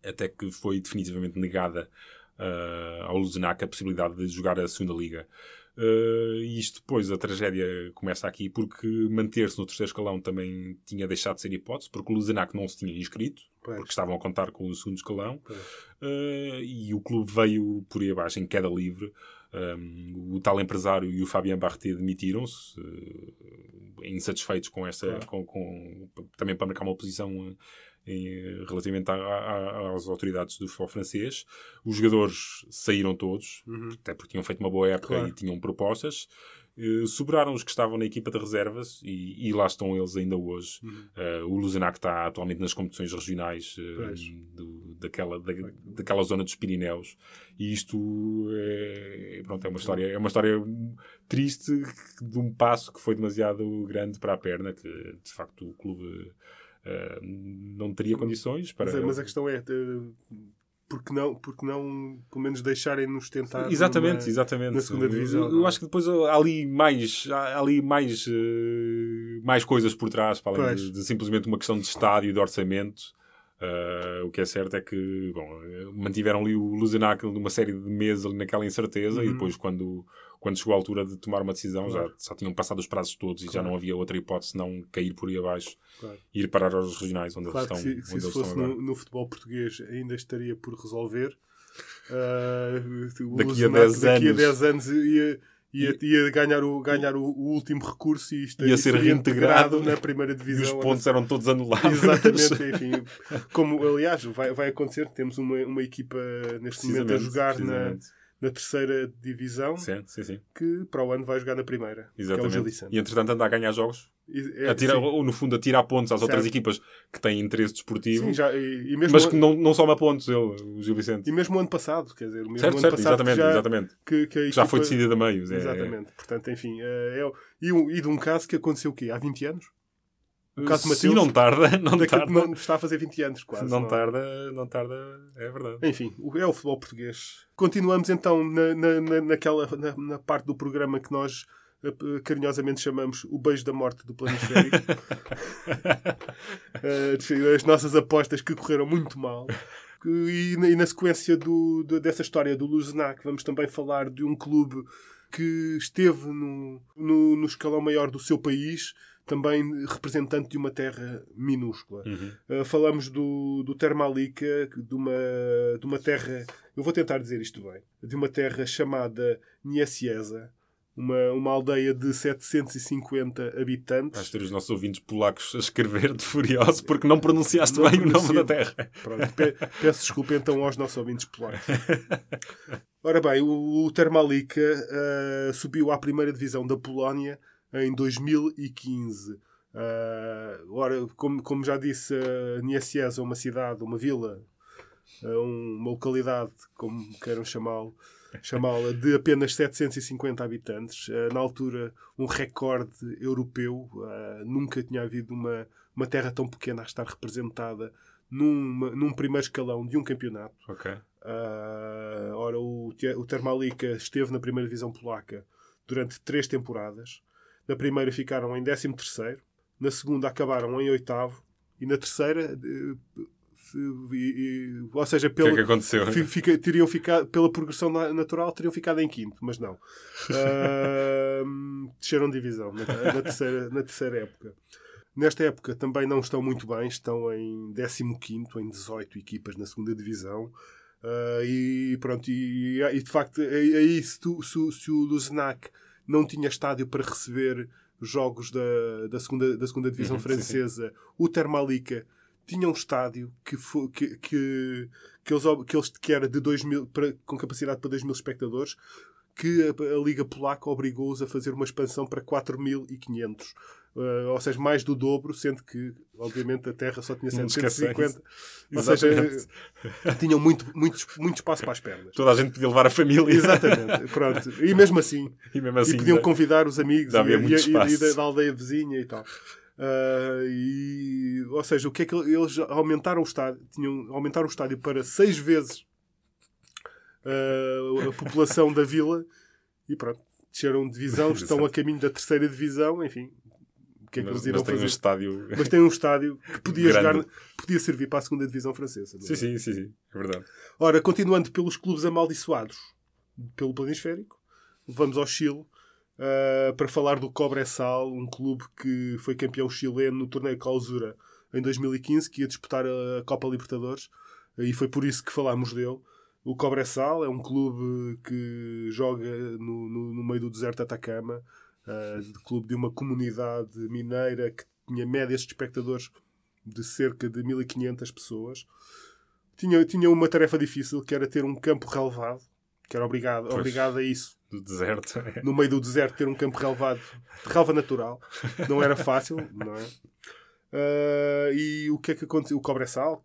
até que foi definitivamente negada uh, ao Luzenac a possibilidade de jogar a segunda liga. Uh, e isto depois, a tragédia começa aqui, porque manter-se no terceiro escalão também tinha deixado de ser hipótese, porque o Luzenac não se tinha inscrito, pois. Porque estavam a contar com o segundo escalão, uh, e o clube veio por aí abaixo, em queda livre. Um, o tal empresário e o Fabien Barthez demitiram-se, uh, insatisfeitos com esta... É. Com, com, também para marcar uma posição... Em, relativamente a, a, às autoridades do futebol francês. Os jogadores saíram todos, uhum. até porque tinham feito uma boa época claro. E tinham propostas. Uh, sobraram os que estavam na equipa de reservas e, e lá estão eles ainda hoje. Uhum. Uh, o Luzenac está atualmente nas competições regionais uh, do, daquela, da, daquela zona dos Pirineus. E isto é, pronto, é, uma história, é uma história triste de um passo que foi demasiado grande para a perna, que de facto o clube... Uh, não teria condições para... Mas, mas a questão é, uh, porque não, porque não pelo menos deixarem-nos tentar exatamente, numa, exatamente. Na segunda divisão? Eu, eu acho que depois há ali mais, há ali mais uh, mais coisas por trás, para além de, de simplesmente uma questão de estádio e de orçamento. Uh, o que é certo é que, bom, mantiveram ali o Luzenac numa série de meses ali naquela incerteza, uhum. e depois quando, quando chegou a altura de tomar uma decisão, claro. já, já tinham passado os prazos todos, claro. e já não havia outra hipótese senão cair por aí abaixo, claro. e ir parar aos regionais onde claro eles estão. Claro que se, se isso fosse no, no futebol português ainda estaria por resolver. Uh, daqui, a dez daqui a dez anos ia... Ia, ia ganhar, o, ganhar o, o último recurso e isto ia ser reintegrado na primeira divisão. E os pontos eram todos anulados. Exatamente, enfim. Como, aliás, vai, vai acontecer. Temos uma, uma equipa neste momento a jogar na, na terceira divisão, sim, sim, sim. que para o ano vai jogar na primeira. Exatamente. Que é o Gil Santos. E entretanto anda a ganhar jogos. É, a tirar, ou no fundo a tirar pontos às certo. outras equipas que têm interesse desportivo, sim, já, e, e mesmo mas que não, não soma pontos ele, o Gil Vicente. E mesmo ano passado, quer dizer, mesmo certo, ano certo, passado exatamente, que já, exatamente. Que, que equipa... já foi decidida a meios. É, exatamente, é. Portanto, enfim, é, é, e, e de um caso que aconteceu o quê? Há vinte anos? O caso Mateus, sim, não tarda, não tarda. Não, está a fazer vinte anos quase. Não, não tarda, não tarda, é verdade. Enfim, é o futebol português. Continuamos então na, na, naquela, na, na parte do programa que nós carinhosamente chamamos o beijo da morte do Planisférico. As nossas apostas que correram muito mal. E na sequência do, dessa história do Luzenac, vamos também falar de um clube que esteve no, no, no escalão maior do seu país, também representante de uma terra minúscula. Uhum. Falamos do, do Termalica, de uma, de uma terra, eu vou tentar dizer isto bem, de uma terra chamada Niesieza. Uma, uma aldeia de setecentos e cinquenta habitantes. Vais ter os nossos ouvintes polacos a escrever de furioso porque não pronunciaste não bem pronuncio. o nome da terra. Pronto, pe- peço desculpa então aos nossos ouvintes polacos. Ora bem, o, o Termalica uh, subiu à primeira divisão da Polónia em dois mil e quinze. Uh, ora, como, como já disse, uh, Niesieza é uma cidade, uma vila, uh, uma localidade, como queiram chamá-lo, chamá-la de apenas setecentos e cinquenta habitantes, na altura um recorde europeu. Nunca tinha havido uma, uma terra tão pequena a estar representada num, num primeiro escalão de um campeonato. Okay. Uh, ora, o, o Termalica esteve na primeira divisão polaca durante três temporadas. Na primeira ficaram em décimo terceiro, na segunda acabaram em oitavo e na terceira... E, e, ou seja, pela, que é que aconteceu, né? fica, teriam ficado, pela progressão natural teriam ficado em quinto, mas não uh, desceram de divisão na, na, terceira, na terceira época. Nesta época também não estão muito bem, estão em décimo quinto, em dezoito equipas na segunda divisão. uh, e pronto, e, e de facto aí se, tu, se, se o Luzenac não tinha estádio para receber jogos da, da, segunda, da segunda divisão francesa, sim. o Termalica tinha um estádio que, foi, que, que, que, eles, que, eles, que era de dois mil, para, com capacidade para dois mil espectadores, que a, a Liga Polaca obrigou-os a fazer uma expansão para quatro mil e quinhentos. Uh, ou seja, mais do dobro, sendo que, obviamente, a terra só tinha setecentos e cinquenta. Ou seja, tinham muito, muito, muito espaço para as pernas. Toda a gente podia levar a família. Exatamente. Pronto. E mesmo assim. E, mesmo assim, e podiam não... convidar os amigos e, e, e da, da aldeia vizinha e tal. Uh, e, ou seja, o que é que eles aumentaram o estádio, tinham, aumentaram o estádio para seis vezes uh, a população da vila e pronto, desceram de divisão, estão a caminho da terceira divisão, enfim, o que é que mas, eles irão mas fazer? Tem um estádio... Mas tem um estádio que podia, jogar, podia servir para a segunda divisão francesa. Sim, sim, sim, sim, é verdade. Ora, continuando pelos clubes amaldiçoados pelo Planisférico, vamos ao Chile. Uh, para falar do Cobre Sal, um clube que foi campeão chileno no torneio Clausura em dois mil e quinze, que ia disputar a Copa Libertadores, e foi por isso que falámos dele. O Cobre Sal é um clube que joga no, no, no meio do deserto de Atacama, uh, clube de uma comunidade mineira que tinha médias de espectadores de cerca de mil e quinhentas pessoas. Tinha, tinha uma tarefa difícil, que era ter um campo relevado, que era obrigado, obrigado a isso. Do deserto. É. No meio do deserto, ter um campo relevado, relva natural, não era fácil, não é? Uh, e o que é que aconteceu? O Cobre Sal,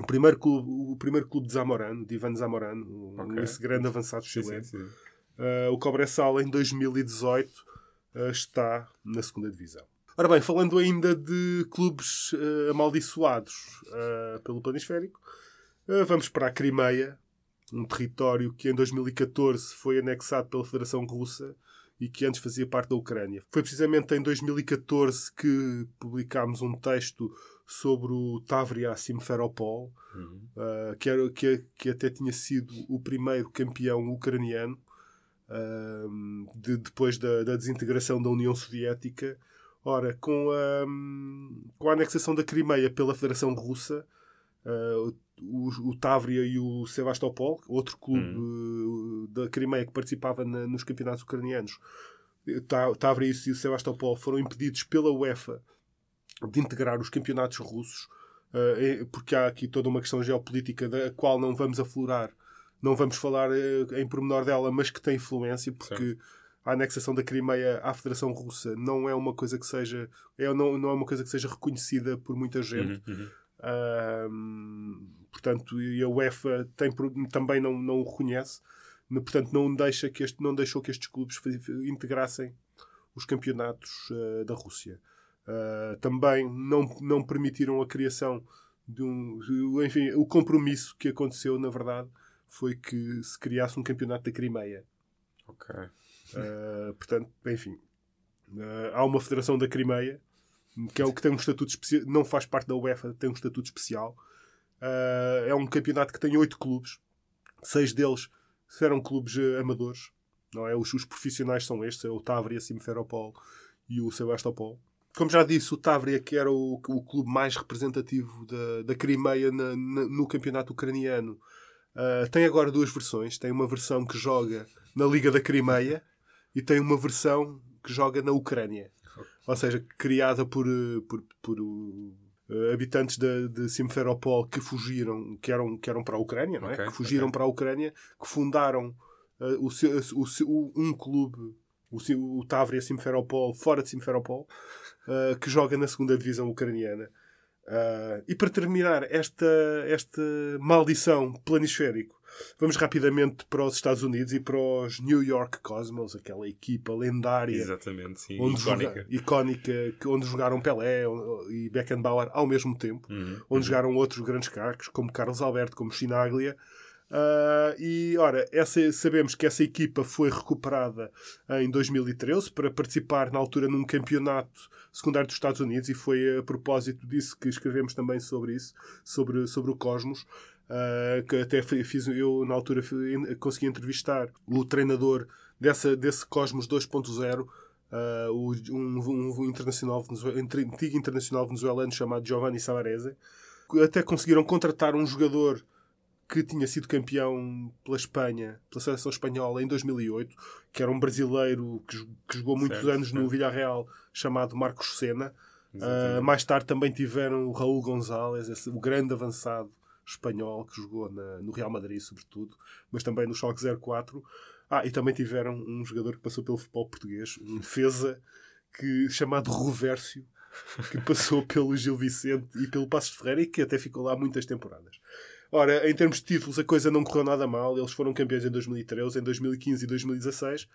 o primeiro clube, o primeiro clube de Zamorano, de Ivan Zamorano, okay. esse grande avançado chileno. Sim, sim, sim. Uh, o Cobre Sal, em dois mil e dezoito, uh, está na segunda divisão. Ora bem, falando ainda de clubes uh, amaldiçoados uh, pelo Planisférico, uh, vamos para a Crimeia. Um território que em dois mil e catorze foi anexado pela Federação Russa e que antes fazia parte da Ucrânia. Foi precisamente em dois mil e catorze que publicámos um texto sobre o Tavriya Simferopol, uhum. uh, que, era, que, que até tinha sido o primeiro campeão ucraniano uh, de, depois da, da desintegração da União Soviética. Ora, com a, com a anexação da Crimeia pela Federação Russa, uh, o, o Tavria e o Sebastopol, outro clube uhum. uh, da Crimeia que participava na, nos campeonatos ucranianos, o Tavria e o Sebastopol foram impedidos pela UEFA de integrar os campeonatos russos, uh, porque há aqui toda uma questão geopolítica da qual não vamos aflorar, não vamos falar uh, em pormenor dela, mas que tem influência, porque... Sim. A anexação da Crimeia à Federação Russa não é uma coisa que seja é, não, não é uma coisa que seja reconhecida por muita gente. Uhum, uhum. Um, portanto, e a UEFA tem, também não, não o reconhece. Portanto, não, deixa que este, não deixou que estes clubes integrassem os campeonatos uh, da Rússia. Uh, também não, não permitiram a criação de um... Enfim, o compromisso que aconteceu, na verdade, foi que se criasse um campeonato da Crimeia. Ok. Uh, portanto, enfim, uh, há uma federação da Crimeia que é o que tem um estatuto especial, não faz parte da UEFA, tem um estatuto especial. Uh, é um campeonato que tem oito clubes, seis deles serão clubes uh, amadores, não é? Os, os profissionais são estes: é o Tavria, Simferopol e o Sebastopol. Como já disse, o Tavria, que era o, o clube mais representativo da, da Crimeia na, na, no campeonato ucraniano, uh, tem agora duas versões: tem uma versão que joga na Liga da Crimeia. E tem uma versão que joga na Ucrânia. Ou seja, criada por, por, por uh, habitantes de, de Simferopol que fugiram, que eram, que eram para a Ucrânia, não é? Okay, que fugiram okay. para a Ucrânia, que fundaram uh, o, o, um clube, o, o Tavria Simferopol, fora de Simferopol, uh, que joga na segunda divisão ucraniana. Uh, e para terminar esta, esta maldição planisférico, vamos rapidamente para os Estados Unidos e para os New York Cosmos, aquela equipa lendária. Exatamente, sim. Onde icónica. Joga, icónica, onde jogaram Pelé e Beckenbauer ao mesmo tempo, uhum. onde uhum. jogaram outros grandes craques, como Carlos Alberto, como Chinaglia. Uh, e, ora, essa, sabemos que essa equipa foi recuperada em dois mil e treze para participar, na altura, num campeonato secundário dos Estados Unidos, e foi a propósito disso que escrevemos também sobre isso, sobre, sobre o Cosmos, uh, que até fiz, eu, na altura, consegui entrevistar o treinador dessa, desse Cosmos dois ponto zero, uh, um, um internacional, antigo internacional venezuelano chamado Giovanni Savarese. Até conseguiram contratar um jogador que tinha sido campeão pela Espanha, pela seleção espanhola, em dois mil e oito, que era um brasileiro que, que jogou muitos certo, anos certo. no Villarreal, chamado Marcos Senna. Uh, mais tarde também tiveram o Raul González, esse, o grande avançado espanhol que jogou na, no Real Madrid, sobretudo, mas também no Schalke zero quatro. Ah, e também tiveram um jogador que passou pelo futebol português, um defesa, que, chamado Rovércio, que passou pelo Gil Vicente e pelo Passos de Ferreira e que até ficou lá muitas temporadas. Ora, em termos de títulos, a coisa não correu nada mal. Eles foram campeões em dois mil e treze, em dois mil e quinze e dois mil e dezasseis.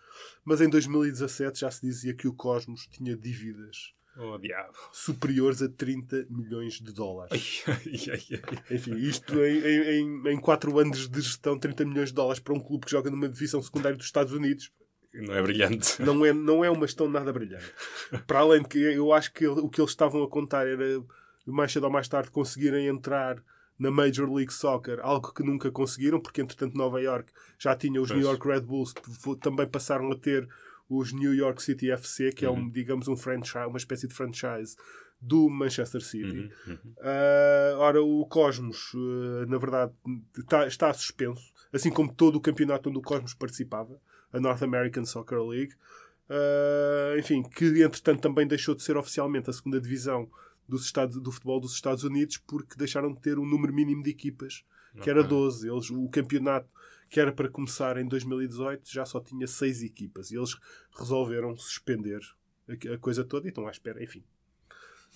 Mas em dois mil e dezassete já se dizia que o Cosmos tinha dívidas oh, diabo. superiores a trinta milhões de dólares. Ai, ai, ai. Enfim, isto em quatro anos de gestão, trinta milhões de dólares para um clube que joga numa divisão secundária dos Estados Unidos. Não é brilhante. Não é, não é uma gestão nada brilhante. Para além de que eu acho que o que eles estavam a contar era, mais cedo ou mais tarde, conseguirem entrar na Major League Soccer, algo que nunca conseguiram, porque entretanto Nova York já tinha os pois. New York Red Bulls, também passaram a ter os New York City F C, que uhum. é um, digamos, um franchise, uma espécie de franchise do Manchester City. Uhum. Uhum. Uh, ora, o Cosmos, uh, na verdade, tá, está suspenso, assim como todo o campeonato onde o Cosmos participava, a North American Soccer League, uh, enfim, que entretanto também deixou de ser oficialmente a segunda divisão Dos Estados, do futebol dos Estados Unidos, porque deixaram de ter um número mínimo de equipas, que okay. era doze. Eles, o campeonato que era para começar em dois mil e dezoito já só tinha seis equipas e eles resolveram suspender a, a coisa toda e estão à espera. Enfim,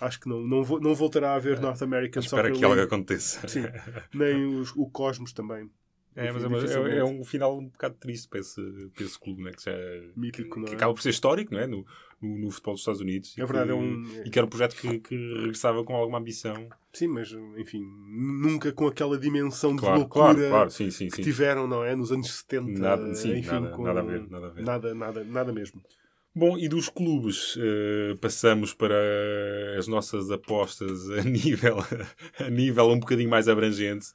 acho que não, não, não voltará a haver North American Soccer League. Espero que algo aconteça. Sim, nem os, o Cosmos também É, mas é, é, é um final um bocado triste para esse, para esse clube, né? que, é, Mítico, que, não é? que acaba por ser histórico, não é? no, no, no futebol dos Estados Unidos. É verdade, que, é um... E que era um projeto que, que regressava com alguma ambição. Sim, mas, enfim, nunca com aquela dimensão claro, de loucura claro, claro, sim, sim, que sim. tiveram, não é? Nos anos setenta. Nada, sim, enfim, nada, com... nada a ver. Nada, a ver. Nada, nada, nada mesmo. Bom, e dos clubes uh, passamos para as nossas apostas a nível, a nível um bocadinho mais abrangente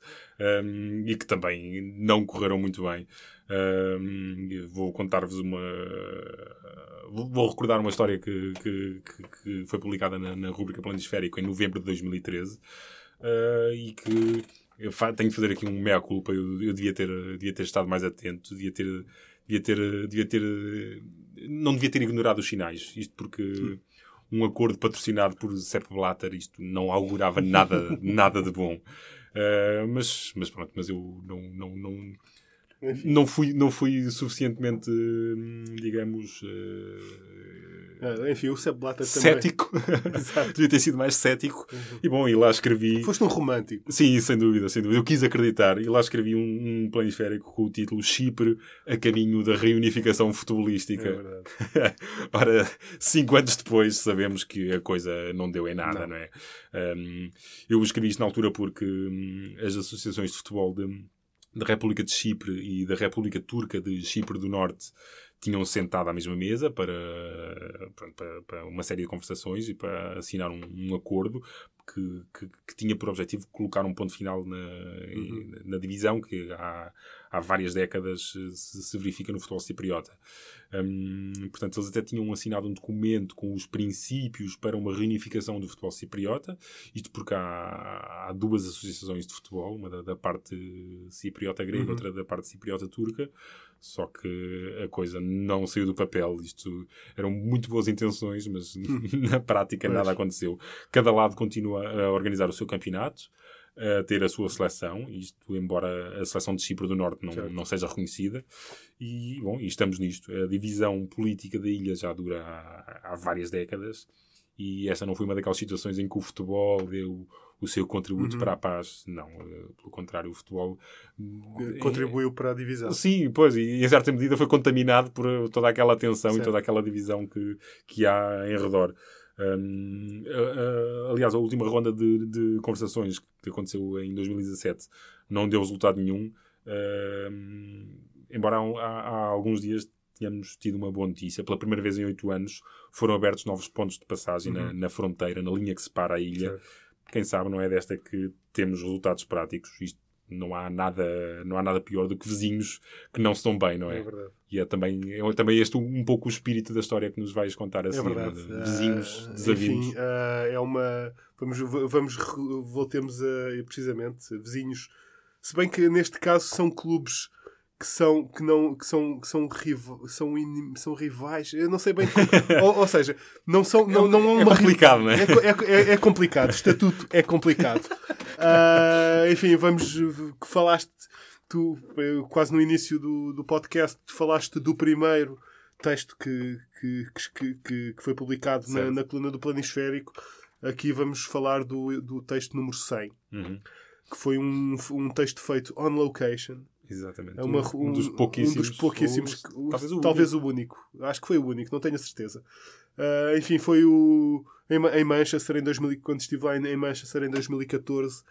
um, e que também não correram muito bem. Um, vou contar-vos uma... Uh, vou recordar uma história que, que, que foi publicada na, na rubrica Planisférico em novembro de dois mil e treze uh, e que... Eu fa- tenho que fazer aqui um mea-culpa. Eu, eu devia, ter, devia ter estado mais atento, devia ter... Devia ter, devia ter, não devia ter ignorado os sinais. Isto porque um acordo patrocinado por Sepp Blatter, isto não augurava nada, nada de bom. Uh, mas, mas pronto, mas eu não, não, não, não, fui, não fui suficientemente, digamos... Uh, ah, enfim, o Sepp Blatter também. Cético. Devia ter sido mais cético. Uhum. E bom, e lá escrevi... Foste um romântico. Sim, sem dúvida, sem dúvida. Eu quis acreditar. E lá escrevi um, um planisférico com o título Chipre a caminho da reunificação futebolística. É verdade. Ora, cinco anos depois sabemos que a coisa não deu em nada, não, não é? Um, eu escrevi isto na altura porque um, as associações de futebol de, da República de Chipre e da República Turca de Chipre do Norte tinham sentado à mesma mesa para, para, para uma série de conversações e para assinar um, um acordo que, que, que tinha por objetivo colocar um ponto final na, uhum. na divisão que há, há várias décadas se, se verifica no futebol cipriota. Hum, portanto, eles até tinham assinado um documento com os princípios para uma reunificação do futebol cipriota, isto porque há, há duas associações de futebol, uma da, da parte cipriota grega e uhum. outra da parte cipriota turca. Só que a coisa não saiu do papel. Isto eram muito boas intenções, mas na prática pois. nada aconteceu. Cada lado continua a organizar o seu campeonato, a ter a sua seleção, isto embora a seleção de Chipre do Norte não, não seja reconhecida. E, bom, e estamos nisto. A divisão política da ilha já dura há, há várias décadas e essa não foi uma daquelas situações em que o futebol deu o seu contributo uhum. para a paz. Não, pelo contrário, o futebol... Contribuiu é... para a divisão. Sim, pois, e em certa medida foi contaminado por toda aquela tensão certo. e toda aquela divisão que, que há em redor. Um, a, a, aliás, a última ronda de, de conversações que aconteceu em dois mil e dezassete não deu resultado nenhum. Um, embora há, há alguns dias tínhamos tido uma boa notícia. Pela primeira vez em oito anos foram abertos novos pontos de passagem uhum. na, na fronteira, na linha que separa a ilha. Certo. Quem sabe não é desta que temos resultados práticos. Isto não há nada, não há nada pior do que vizinhos que não se dão bem, não é? É verdade. E é também, é também este um pouco o espírito da história que nos vais contar a seguir. É de vizinhos, uh, desavios. Enfim, uh, é uma... Vamos, vamos, voltemos a, precisamente, a vizinhos. Se bem que neste caso são clubes que são, que não, que são, que são, riva, são, in, são rivais, eu não sei bem como, ou, ou seja, não são, não, não há uma é complicado, não é? É, é? É complicado, o estatuto é complicado. Uh, enfim, vamos, que falaste, tu, quase no início do, do podcast, falaste do primeiro texto que, que, que, que, que foi publicado na, na coluna do Planisférico, aqui vamos falar do, do texto número cem, uhum. que foi um, um texto feito on location. Exatamente. É uma, um, um dos pouquíssimos. Um dos pouquíssimos ou, talvez, o, talvez o único. Acho que foi o único, não tenho a certeza. Uh, enfim, foi o, em, em Manchester, em dois mil, quando estive lá em, em Manchester em dois mil e catorze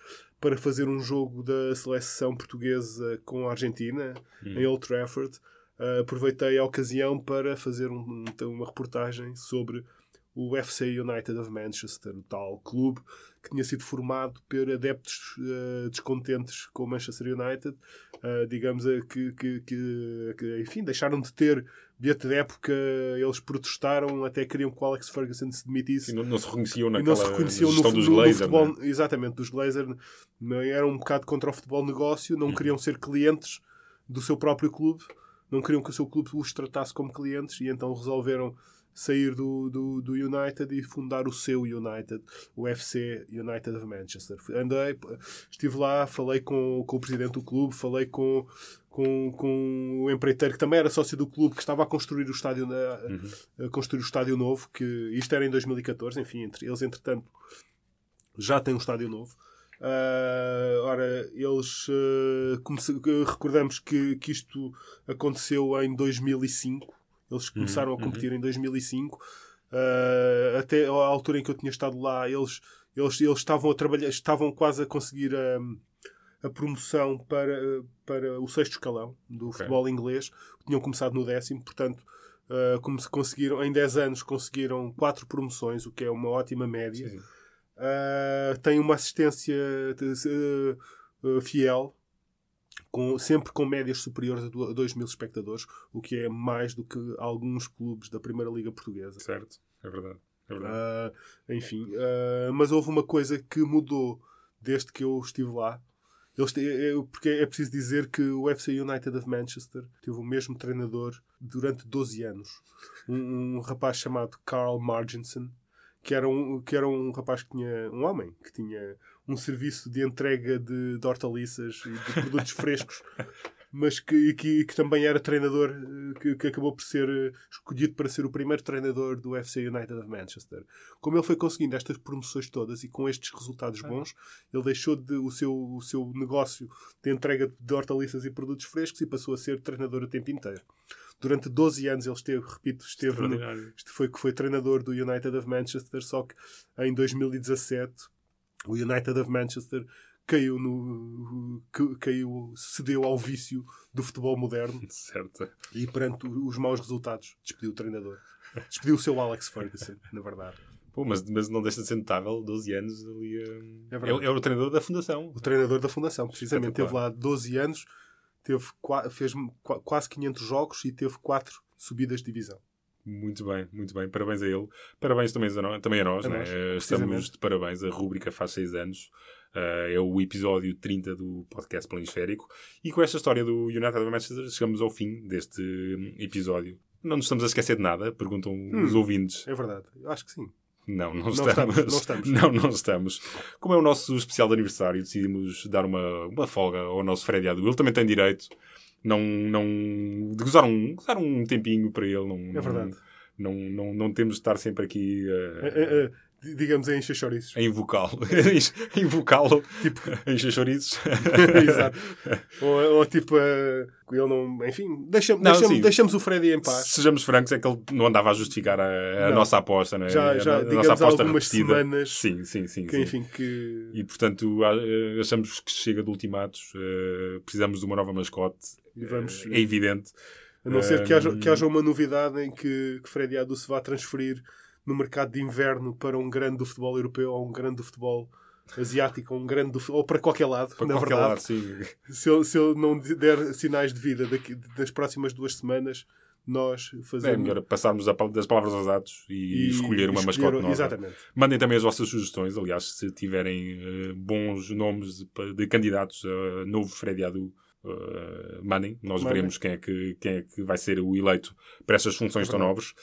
para fazer um jogo da seleção portuguesa com a Argentina, hum. em Old Trafford. Uh, aproveitei a ocasião para fazer um, uma reportagem sobre o F C United of Manchester, o tal clube que tinha sido formado por adeptos uh, descontentes com o Manchester United, uh, digamos uh, que, que, que, que, enfim, deixaram de ter bilhete de época, eles protestaram, até queriam que o Alex Ferguson se demitisse. E não, não se reconheciam naquela não se reconheciam gestão no, dos no, Glazer. No futebol, né? Exatamente, dos Glazer. Eram um bocado contra o futebol negócio, não hum. queriam ser clientes do seu próprio clube, não queriam que o seu clube os tratasse como clientes e então resolveram sair do, do, do United e fundar o seu United, o F C United of Manchester. Andei, estive lá, falei com, com o presidente do clube, falei com, com, com o empreiteiro que também era sócio do clube, que estava a construir o estádio, uhum. a construir o estádio novo, que isto era em dois mil e catorze, enfim, entre, eles entretanto já têm um estádio novo. Uh, ora, eles uh, comece... recordamos que, que isto aconteceu em dois mil e cinco. Eles começaram uhum. a competir uhum. em dois mil e cinco. Uh, até à altura em que eu tinha estado lá, eles, eles, eles estavam a trabalhar, estavam quase a conseguir a, a promoção para, para o sexto escalão do okay. futebol inglês. Tinham começado no décimo, portanto, uh, como se conseguiram, em dez anos conseguiram quatro promoções, o que é uma ótima média. Sim. Uh, tem uma assistência uh, uh, fiel, com, sempre com médias superiores a dois mil espectadores, o que é mais do que alguns clubes da Primeira Liga Portuguesa. Certo, é verdade. É verdade. Uh, enfim, uh, mas houve uma coisa que mudou desde que eu estive lá. Eles te, eu, porque é preciso dizer que o F C United of Manchester teve o mesmo treinador durante doze anos. Um, um rapaz chamado Carl Marginson, que era, um, que era um rapaz que tinha... Um homem que tinha um serviço de entrega de, de hortaliças e de produtos frescos, mas que, que, que também era treinador, que, que acabou por ser escolhido para ser o primeiro treinador do F C United of Manchester. Como ele foi conseguindo estas promoções todas e com estes resultados bons, ele deixou de, o, seu, o seu negócio de entrega de hortaliças e produtos frescos e passou a ser treinador o tempo inteiro. Durante doze anos ele esteve, repito, esteve no, foi, foi treinador do United of Manchester, só que em dois mil e dezassete o United of Manchester caiu no, caiu, cedeu ao vício do futebol moderno. Certo. E perante os maus resultados despediu o treinador. Despediu o seu Alex Ferguson, na verdade. Pô, mas, mas não deixa de ser notável, doze anos ali. É, é, é o treinador da fundação. O treinador da fundação, precisamente. Teve lá doze anos. Teve, fez quase quinhentos jogos e teve quatro subidas de divisão. Muito bem, muito bem. Parabéns a ele. Parabéns também a nós. Também a nós, a né? nós Estamos de parabéns. A rúbrica faz seis anos. Uh, é o episódio trinta do podcast Planisférico. E com esta história do United of Manchester chegamos ao fim deste episódio. Não nos estamos a esquecer de nada? Perguntam hum, os ouvintes. É verdade. Eu acho que sim. Não, não, não estamos. estamos, não estamos. Não, não estamos. Como é o nosso especial de aniversário, decidimos dar uma, uma folga ao nosso Freddy Adu. Ele também tem direito não, não, de gozar um, gozar um tempinho para ele. Não, é verdade. Não, não, não, não temos de estar sempre aqui... Uh, é, é, é. Digamos, em encher chouriços. Em invocá-lo. Em invocá-lo. Tipo, em encher chouriços. Exato. Ou, ou tipo, uh, ele não... Enfim, deixamos, não, deixamos, deixamos o Freddy em paz. Sejamos francos, é que ele não andava a justificar a, a nossa aposta, não é? Já, já a, a digamos, nossa aposta algumas repetida. Semanas. Sim, sim, sim. Que, sim. Enfim, que... E, portanto, achamos que chega de ultimatos. Uh, precisamos de uma nova mascote. E vamos... Uh, é evidente. A não ser que haja, que haja uma novidade em que, que Freddy Adu se vá transferir no mercado de inverno para um grande do futebol europeu ou um grande do futebol asiático ou um grande do, ou para qualquer lado, para na qualquer verdade. Lado, sim. Se ele, se ele não der sinais de vida daqui, das próximas duas semanas, nós fazemos... É melhor passarmos das palavras aos atos e, e escolher uma escolher, mascote nova. Exatamente. Mandem também as vossas sugestões. Aliás, se tiverem uh, bons nomes de, de candidatos a uh, novo Freddy Adu, uh, mandem. Nós Mano. veremos quem é, que, quem é que vai ser o eleito para estas funções é tão nobres.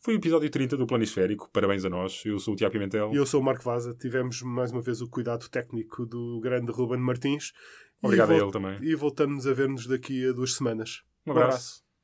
Foi o episódio trinta do Planisférico. Parabéns a nós. Eu sou o Tiago Pimentel. E eu sou o Marco Vaza. Tivemos mais uma vez o cuidado técnico do grande Ruben Martins. Obrigado a ele também. E voltamos a ver-nos daqui a duas semanas. Um abraço. Um abraço.